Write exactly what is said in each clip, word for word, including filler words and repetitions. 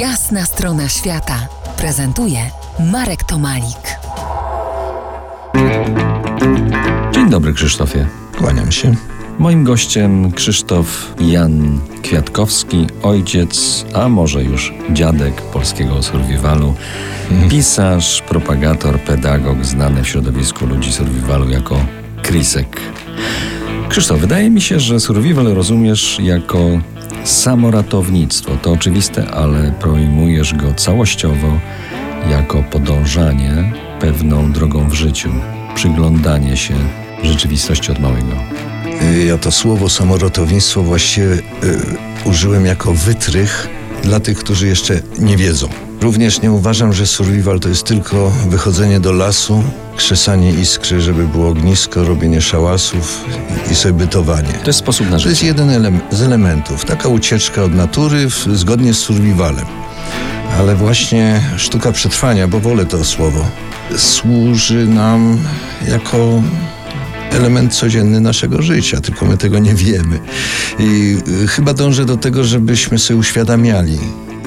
Jasna Strona Świata prezentuje Marek Tomalik. Dzień dobry, Krzysztofie. Kłaniam się. Moim gościem Krzysztof Jan Kwiatkowski, ojciec, a może już dziadek polskiego survivalu, pisarz, propagator, pedagog, znany w środowisku ludzi survivalu jako Krisek. Krzysztof, wydaje mi się, że survival rozumiesz jako samoratownictwo. To oczywiste, ale pojmujesz go całościowo jako podążanie pewną drogą w życiu, przyglądanie się rzeczywistości od małego. Ja to słowo samoratownictwo właściwie y, użyłem jako wytrych dla tych, którzy jeszcze nie wiedzą. Również nie uważam, że survival to jest tylko wychodzenie do lasu, krzesanie iskry, żeby było ognisko, robienie szałasów i sobie bytowanie. To jest sposób na życie. To jest jeden ele- z elementów. Taka ucieczka od natury w, zgodnie z survivalem. Ale właśnie sztuka przetrwania, bo wolę to słowo, służy nam jako element codzienny naszego życia, tylko my tego nie wiemy. I chyba dążę do tego, żebyśmy sobie uświadamiali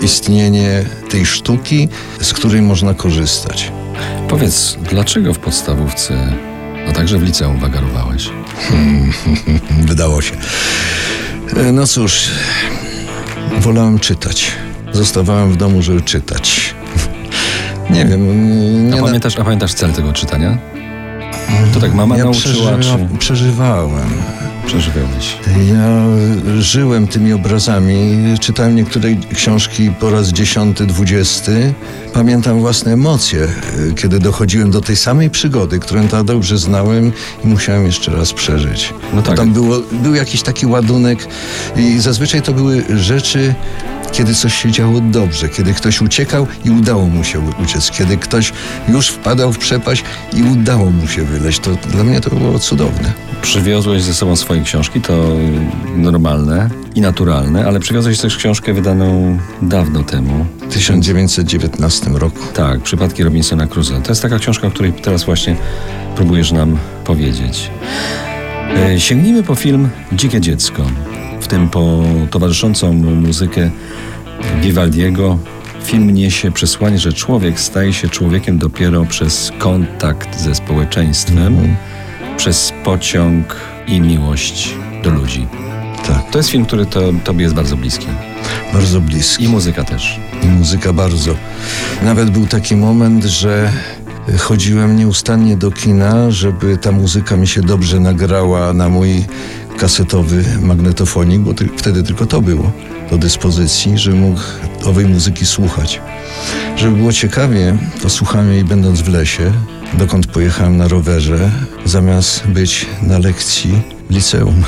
istnienie tej sztuki, z której można korzystać. Powiedz, dlaczego w podstawówce, a także w liceum wagarowałeś? Hmm, wydało się. No cóż, wolałem czytać. Zostawałem w domu, żeby czytać. Nie wiem. Nie a, pamiętasz, a pamiętasz cel tego czytania? To tak mama ja nauczyła, przeżywa, czy... Przeżywałem. Przeżywałeś. Ja żyłem tymi obrazami. Czytałem niektóre książki po raz dziesiąty, dwudziesty. Pamiętam własne emocje, kiedy dochodziłem do tej samej przygody, którą tak dobrze znałem i musiałem jeszcze raz przeżyć. No tak. Tam było, był jakiś taki ładunek i zazwyczaj to były rzeczy, kiedy coś się działo dobrze, kiedy ktoś uciekał i udało mu się uciec, kiedy ktoś już wpadał w przepaść i udało mu się wyleźć. To dla mnie to było cudowne. Przywiozłeś ze sobą swoje książki, to normalne i naturalne, ale przywiozłeś też książkę wydaną dawno temu. W tysiąc dziewięćset dziewiętnastym roku. Tak, Przypadki Robinsona Cruzoe. To jest taka książka, o której teraz właśnie próbujesz nam powiedzieć. E, sięgnijmy po film Dzikie Dziecko. W tym po towarzyszącą muzykę Vivaldiego. Film niesie przesłanie, że człowiek staje się człowiekiem dopiero przez kontakt ze społeczeństwem, mm-hmm. przez pociąg i miłość do ludzi. Tak. To jest film, który to, tobie jest bardzo bliski. Bardzo bliski. I muzyka też. I muzyka bardzo. Nawet był taki moment, że chodziłem nieustannie do kina, żeby ta muzyka mi się dobrze nagrała na mój kasetowy magnetofonik, bo ty, wtedy tylko to było do dyspozycji, żebym mógł owej muzyki słuchać. Żeby było ciekawie, to słuchałem jej będąc w lesie, dokąd pojechałem na rowerze, zamiast być na lekcji w liceum.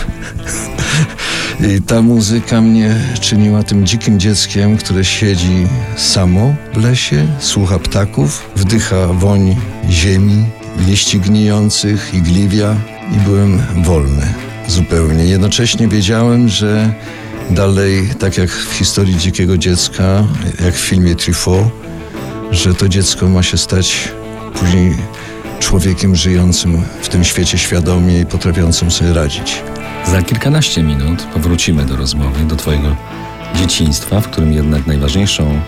I ta muzyka mnie czyniła tym dzikim dzieckiem, które siedzi samo w lesie, słucha ptaków, wdycha woń ziemi, liści gnijących i gliwia i byłem wolny. Zupełnie. Jednocześnie wiedziałem, że dalej, tak jak w historii Dzikiego Dziecka, jak w filmie Trifo, że to dziecko ma się stać później człowiekiem żyjącym w tym świecie świadomie i potrafiącym sobie radzić. Za kilkanaście minut powrócimy do rozmowy, do twojego dzieciństwa, w którym jednak najważniejszą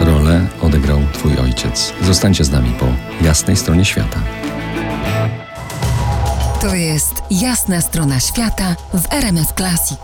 rolę odegrał twój ojciec. Zostańcie z nami po Jasnej Stronie Świata. To jest Jasna Strona Świata w R M F Classic.